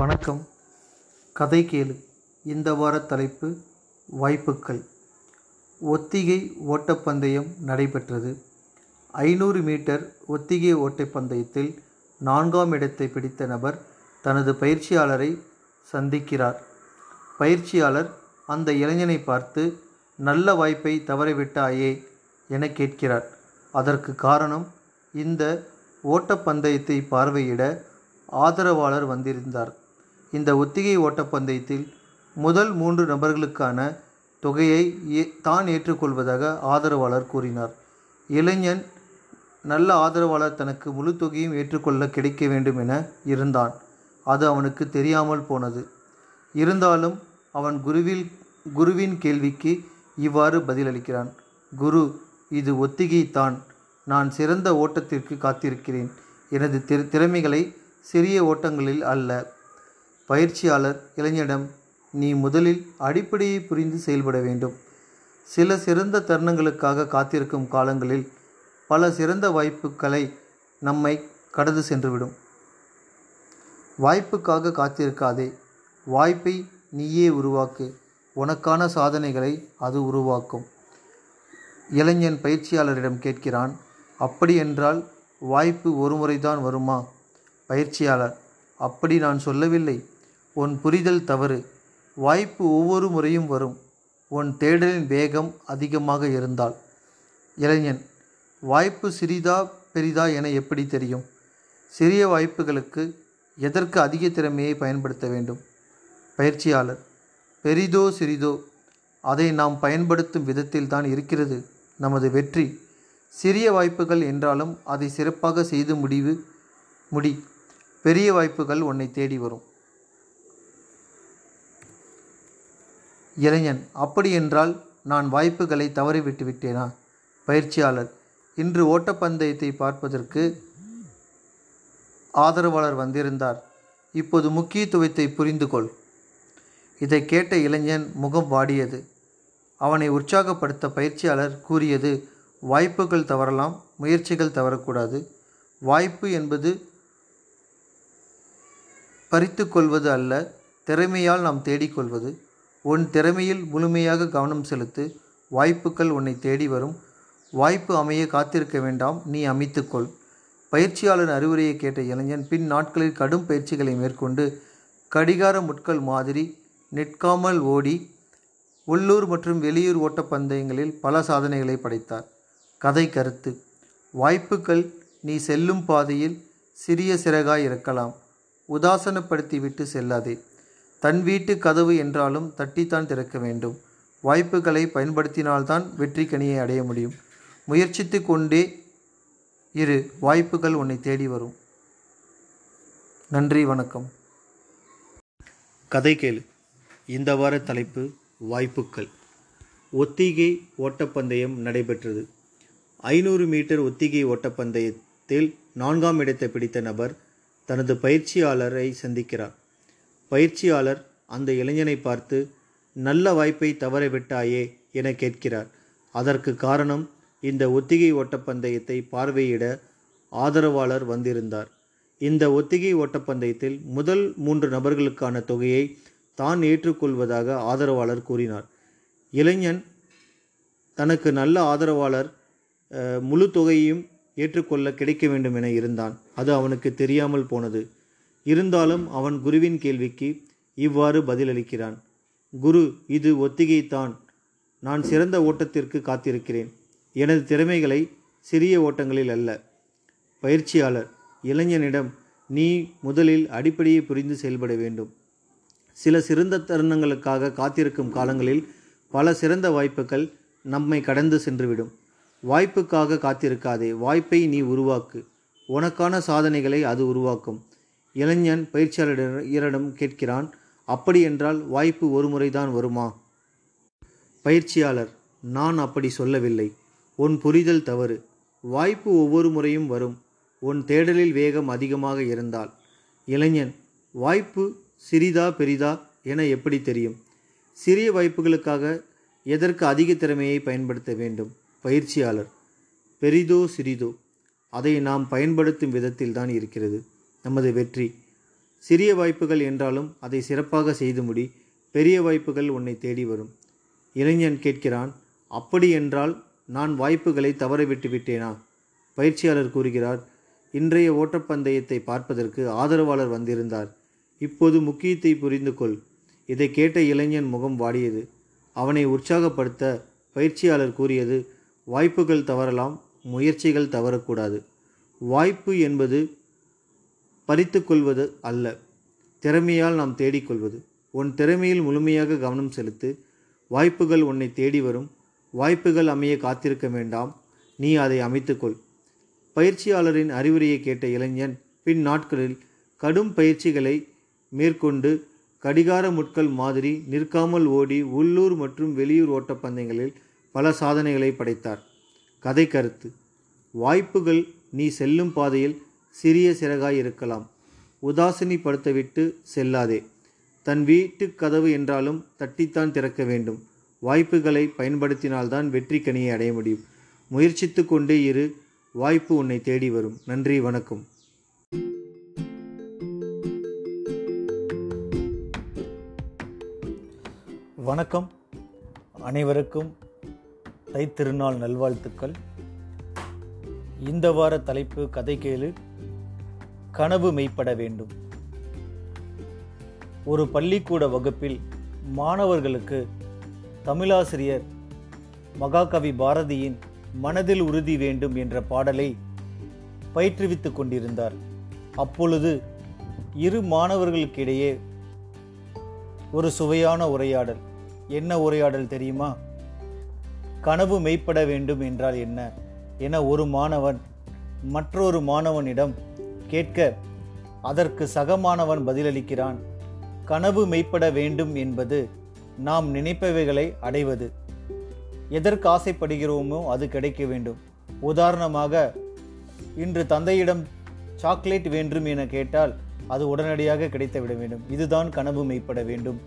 வணக்கம். கதை கேளு. இந்த வார தலைப்பு வாய்ப்புகள். ஒத்திகை ஓட்டப்பந்தயம் நடைபெற்றது. 500 மீட்டர் ஒத்திகை ஓட்டப்பந்தயத்தில் 4ஆம் இடத்தை பிடித்த நபர் தனது பயிற்சியாளரை சந்திக்கிறார். பயிற்சியாளர் அந்த இளைஞனை பார்த்து, நல்ல வாய்ப்பை தவறவிட்டாயே என கேட்கிறார். அதற்கு காரணம், இந்த ஓட்டப்பந்தயத்தை பார்வையிட ஆதரவாளர் வந்திருந்தார். இந்த ஒத்திகை ஓட்டப்பந்தயத்தில் முதல் 3 நபர்களுக்கான தொகையை தான் ஏற்றுக்கொள்வதாக ஆதரவாளர் கூறினார். இளைஞன் நல்ல ஆதரவாளர் தனக்கு முழு தொகையும் ஏற்றுக்கொள்ள கிடைக்க வேண்டும் என இருந்தான். அது அவனுக்கு தெரியாமல் போனது. இருந்தாலும் அவன் குருவின் கேள்விக்கு இவ்வாறு பதிலளிக்கிறான். குரு, இது ஒத்திகை தான். நான் சிறந்த ஓட்டத்திற்கு காத்திருக்கிறேன். எனது திறமைகளை சிறிய ஓட்டங்களில் அல்ல. பயிற்சியாளர் இளைஞனிடம், நீ முதலில் அடிப்படையை புரிந்து செயல்பட வேண்டும். சில சிறந்த தருணங்களுக்காக காத்திருக்கும் காலங்களில் பல சிறந்த வாய்ப்புகளை நம்மை கடந்து சென்றுவிடும். வாய்ப்புக்காக காத்திருக்காதே. வாய்ப்பை நீயே உருவாக்கு. உனக்கான சாதனைகளை அது உருவாக்கும். இளைஞன் பயிற்சியாளரிடம் கேட்கிறான், அப்படியென்றால் வாய்ப்பு ஒருமுறைதான் வருமா? பயிற்சியாளர், அப்படி நான் சொல்லவில்லை. உன் புரிதல் தவறு. வாய்ப்பு ஒவ்வொரு முறையும் வரும், உன் தேடலின் வேகம் அதிகமாக இருந்தால். இளைஞன், வாய்ப்பு சிறிதா பெரிதா என எப்படி தெரியும்? சிறிய வாய்ப்புகளுக்கு எதற்கு அதிக திறமையை பயன்படுத்த வேண்டும்? பயிற்சியாளர், பெரிதோ சிறிதோ அதை நாம் பயன்படுத்தும் விதத்தில் தான் இருக்கிறது நமது வெற்றி. சிறிய வாய்ப்புகள் என்றாலும் அதை சிறப்பாக செய்து முடி. பெரிய வாய்ப்புகள் உன்னை தேடி வரும். இளைஞன், அப்படியென்றால் நான் வாய்ப்புகளை தவறிவிட்டு விட்டேனா? பயிற்சியாளர், இன்று ஓட்டப்பந்தயத்தை பார்ப்பதற்கு ஆதரவாளர் வந்திருந்தார். இப்போது முக்கியத்துவத்தை புரிந்து கொள். இதை கேட்ட இளைஞன் முகம் வாடியது. அவனை உற்சாகப்படுத்த பயிற்சியாளர் கூறியது, வாய்ப்புகள் தவறலாம், முயற்சிகள் தவறக்கூடாது. வாய்ப்பு என்பது பறித்து கொள்வது அல்ல, திறமையால் நாம் தேடிக்கொள்வது. உன் திறமையில் முழுமையாக கவனம் செலுத்து. வாய்ப்புகள் உன்னை தேடி வரும். வாய்ப்பு அமைய காத்திருக்க வேண்டாம், நீ அமைத்துக்கொள். பயிற்சியாளர் அறிவுரையை கேட்ட இளைஞன் பின் நாட்களில் கடும் பயிற்சிகளை மேற்கொண்டு கடிகார முட்கள் மாதிரி நிற்காமல் ஓடி உள்ளூர் மற்றும் வெளியூர் ஓட்டப்பந்தயங்களில் பல சாதனைகளை படைத்தார். கதை கருத்து: வாய்ப்புகள் நீ செல்லும் பாதையில் சிறிய சிறகாய் இருக்கலாம். உதாசனப்படுத்திவிட்டு செல்லாதே. தன் வீட்டு கதவு என்றாலும் தட்டித்தான் திறக்க வேண்டும். வாய்ப்புகளை பயன்படுத்தினால்தான் வெற்றி கனியை அடைய முடியும். முயற்சித்து கொண்டே இரு. வாய்ப்புகள் உன்னை தேடி வரும். நன்றி, வணக்கம். கதை கேளு. இந்த வார தலைப்பு வாய்ப்புகள். ஒத்திகை ஓட்டப்பந்தயம் நடைபெற்றது. 500 மீட்டர் ஒத்திகை ஓட்டப்பந்தயத்தில் 4ஆம் இடத்தை பிடித்த நபர் தனது பயிற்சியாளரை சந்திக்கிறார். பயிற்சியாளர் அந்த இளைஞனை பார்த்து, நல்ல வாய்ப்பை தவறவிட்டாயே என கேட்கிறார். அதற்கு காரணம், இந்த ஒத்திகை ஓட்டப்பந்தயத்தை பார்வையிட ஆதரவாளர் வந்திருந்தார். இந்த ஒத்திகை ஓட்டப்பந்தயத்தில் முதல் 3 நபர்களுக்கான தொகையை தான் ஏற்றுக்கொள்வதாக ஆதரவாளர் கூறினார். இளைஞன் தனக்கு நல்ல ஆதரவாளர் முழு தொகையையும் ஏற்றுக்கொள்ள கிடைக்க வேண்டும் என இருந்தான். அது அவனுக்கு தெரியாமல் போனது. இருந்தாலும் அவன் குருவின் கேள்விக்கு இவ்வாறு பதிலளிக்கிறான். குரு, இது ஒத்திகை தான். நான் சிறந்த ஓட்டத்திற்கு காத்திருக்கிறேன். எனது திறமைகளை சிறிய ஓட்டங்களில் அல்ல. பயிற்சியாளர் இளைஞனிடம், நீ முதலில் அடிப்படையை புரிந்து செயல்பட வேண்டும். சில சிறந்த தருணங்களுக்காக காத்திருக்கும் காலங்களில் பல சிறந்த வாய்ப்புகள் நம்மை கடந்து சென்றுவிடும். வாய்ப்புக்காக காத்திருக்காதே. வாய்ப்பை நீ உருவாக்கு. உனக்கான சாதனைகளை அது உருவாக்கும். இளைஞன் பயிற்சியாளரிடம் கேட்கிறான், அப்படியென்றால் வாய்ப்பு ஒருமுறைதான் வருமா? பயிற்சியாளர், நான் அப்படி சொல்லவில்லை. உன் புரிதல் தவறு. வாய்ப்பு ஒவ்வொரு முறையும் வரும், உன் தேடலில் வேகம் அதிகமாக இருந்தால். இளைஞன், வாய்ப்பு சிறிதா பெரிதா என எப்படி தெரியும்? சிறிய வாய்ப்புகளுக்காக எதற்கு அதிக திறமையை பயன்படுத்த வேண்டும்? பயிற்சியாளர், பெரிதோ சிறிதோ அதை நாம் பயன்படுத்தும் விதத்தில் தான் இருக்கிறது நமது வெற்றி. சிறிய வாய்ப்புகள் என்றாலும் அதை சிறப்பாக செய்து முடி, பெரிய வாய்ப்புகள் உன்னை தேடி வரும். இளைஞன் கேட்கிறான், அப்படி என்றால் நான் வாய்ப்புகளை தவறவிட்டு விட்டேனா? பயிற்சியாளர் கூறுகிறார், இன்றைய ஓட்டப்பந்தயத்தை பார்ப்பதற்கு ஆதரவாளர் வந்திருந்தார். இப்போது முக்கியத்தை புரிந்து கொள். இதை கேட்ட இளைஞன் முகம் வாடியது. அவனை உற்சாகப்படுத்த பயிற்சியாளர் கூறியது, வாய்ப்புகள் தவறலாம், முயற்சிகள் தவறக்கூடாது. வாய்ப்பு என்பது பறித்து கொள்வது அல்ல, திறமையால் நாம் தேடிக்கொள்வது. உன் திறமையில் முழுமையாக கவனம் செலுத்து, வாய்ப்புகள் உன்னை தேடி வரும். வாய்ப்புகள் அமைய காத்திருக்க வேண்டாம், நீ அதை அமைத்துக்கொள். பயிற்சியாளரின் அறிவுரையை கேட்ட இளைஞன் பின் நாட்களில் கடும் பயிற்சிகளை மேற்கொண்டு கடிகார முட்கள் மாதிரி நிற்காமல் ஓடி உள்ளூர் மற்றும் வெளியூர் ஓட்டப்பந்தயங்களில் பல சாதனைகளை படைத்தார். கதை கருத்து: வாய்ப்புகள் நீ செல்லும் பாதையில் சிறிய சிறகாய் இருக்கலாம். உதாசீனப்படுத்திவிட்டு செல்லாதே. தன் வீட்டு கதவு என்றாலும் தட்டித்தான் திறக்க வேண்டும். வாய்ப்புகளை பயன்படுத்தினால்தான் வெற்றி கனியை அடைய முடியும். முயற்சித்து கொண்டே இரு, வாய்ப்பு உன்னை தேடி வரும். நன்றி, வணக்கம். வணக்கம் அனைவருக்கும். தைத்திருநாள் நல்வாழ்த்துக்கள். இந்த வார தலைப்பு கதை கேளு, கனவு மெய்ப்பட வேண்டும். ஒரு பள்ளிக்கூட வகுப்பில் மாணவர்களுக்கு தமிழாசிரியர் மகாகவி பாரதியின் மனதில் உறுதி வேண்டும் என்ற பாடலை பயிற்றுவித்து கொண்டிருந்தார். அப்பொழுது இரு மாணவர்களுக்கிடையே ஒரு சுவையான உரையாடல். என்ன உரையாடல் தெரியுமா? கனவு மெய்ப்பட வேண்டும் என்றால் என்ன என ஒரு மாணவன் மற்றொரு மாணவனிடம் கேட்க, அதற்கு சக மாணவன் பதிலளிக்கிறான், கனவு மெய்ப்பட வேண்டும் என்பது நாம் நினைப்பவைகளை அடைவது. எதற்கு ஆசைப்படுகிறோமோ அது கிடைக்க வேண்டும். உதாரணமாக, இன்று தந்தையிடம் சாக்லேட் வேண்டும் என கேட்டால் அது உடனடியாக கிடைத்துவிட வேண்டும். இதுதான் கனவு மெய்ப்பட வேண்டும்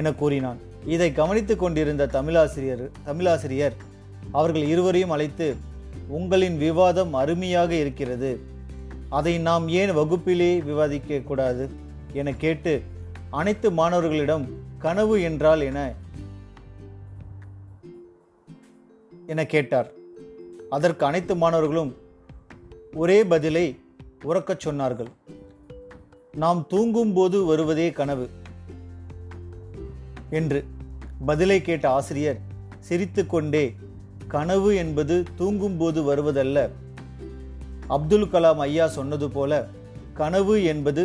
என கூறினான். இதை கவனித்து கொண்டிருந்த தமிழாசிரியர் அவர்கள் இருவரையும் அழைத்து, உங்களின் விவாதம் அருமையாக இருக்கிறது, அதை நாம் ஏன் வகுப்பிலே விவாதிக்க கூடாது என கேட்டு அனைத்து மாணவர்களிடம் கனவு என்றால் என கேட்டார். அதற்கு அனைத்து மாணவர்களும் ஒரே பதிலை உறக்கச் சொன்னார்கள். நாம் தூங்கும்போது வருவதே கனவு என்று பதிலை கேட்ட ஆசிரியர் சிரித்து கொண்டே, கனவு என்பது தூங்கும்போது வருவதல்ல. அப்துல் கலாம் ஐயா சொன்னது போல, கனவு என்பது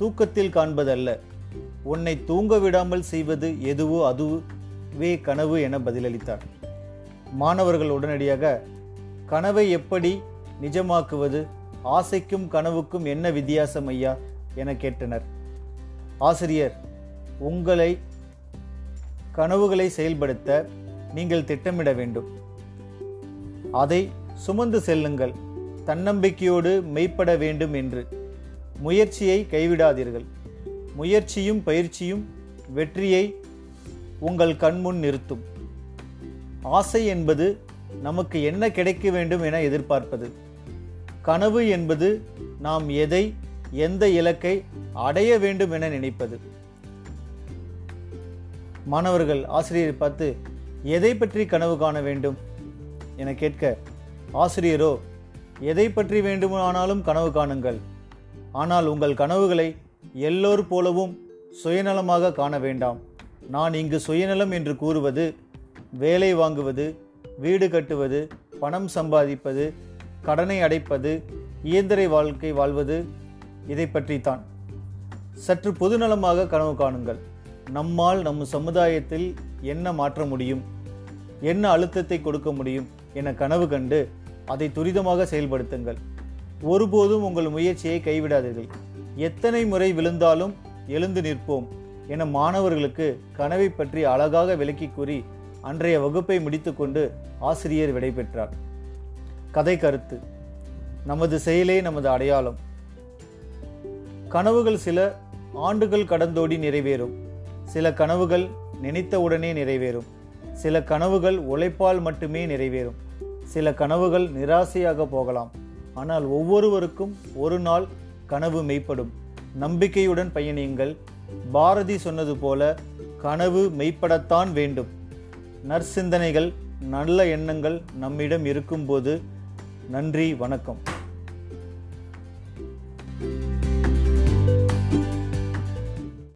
தூக்கத்தில் காண்பதல்ல, உன்னை தூங்க விடாமல் செய்வது எதுவோ அதுவே கனவு என பதிலளித்தார். மாணவர்கள் உடனடியாக, கனவை எப்படி நிஜமாக்குவது, ஆசைக்கும் கனவுக்கும் என்ன வித்தியாசம் ஐயா என கேட்டனர். ஆசிரியர், உங்களை கனவுகளை செயல்படுத்த நீங்கள் திட்டமிட வேண்டும், அதை சுமந்து செல்லுங்கள், தன்னம்பிக்கையோடு மெய்ப்பட வேண்டும் என்று. முயற்சியை கைவிடாதீர்கள், முயற்சியும் பயிற்சியும் வெற்றியை உங்கள் கண்முன் நிறுத்தும். ஆசை என்பது நமக்கு என்ன கிடைக்க வேண்டும் என எதிர்பார்ப்பது, கனவு என்பது நாம் எந்த இலக்கை அடைய வேண்டும் என நினைப்பது. மாணவர்கள் ஆசிரியரை பார்த்து, எதை பற்றி கனவு காண வேண்டும் என கேட்க, ஆசிரியரோ, எதை பற்றி வேண்டுமானாலும் கனவு காணுங்கள், ஆனால் உங்கள் கனவுகளை எல்லோர் போலவும் சுயநலமாக காண வேண்டாம். நான் இங்கு சுயநலம் என்று கூறுவது வேலை வாங்குவது, வீடு கட்டுவது, பணம் சம்பாதிப்பது, கடனை அடைப்பது, இயந்திர வாழ்க்கை வாழ்வது, இதை பற்றித்தான். சற்று பொதுநலமாக கனவு காணுங்கள். நம்மால் நம் சமுதாயத்தில் என்ன மாற்ற முடியும், என்ன அழுத்தத்தை கொடுக்க முடியும் என கனவு கண்டு அதை துரிதமாக செயல்படுத்துங்கள். ஒருபோதும் உங்கள் முயற்சியை கைவிடாதீர்கள், எத்தனை முறை விழுந்தாலும் எழுந்து நிற்போம் என மாணவர்களுக்கு கனவை பற்றி அழகாக விளக்கி கூறி அன்றைய வகுப்பை முடித்து கொண்டு ஆசிரியர் விடைபெற்றார். கதை கருத்து: நமது செயலே நமது அடையாளம். கனவுகள் சில ஆண்டுகள் கடந்தோடி நிறைவேறும், சில கனவுகள் நினைத்தவுடனே நிறைவேறும், சில கனவுகள் உழைப்பால் மட்டுமே நிறைவேறும், சில கனவுகள் நிராசையாக போகலாம். ஆனால் ஒவ்வொருவருக்கும் ஒரு நாள் கனவு மெய்ப்படும். நம்பிக்கையுடன் பயணியுங்கள். பாரதி சொன்னது போல கனவு மெய்ப்படத்தான் வேண்டும். நற்சிந்தனைகள், நல்ல எண்ணங்கள் நம்மிடம் இருக்கும்போது. நன்றி, வணக்கம்.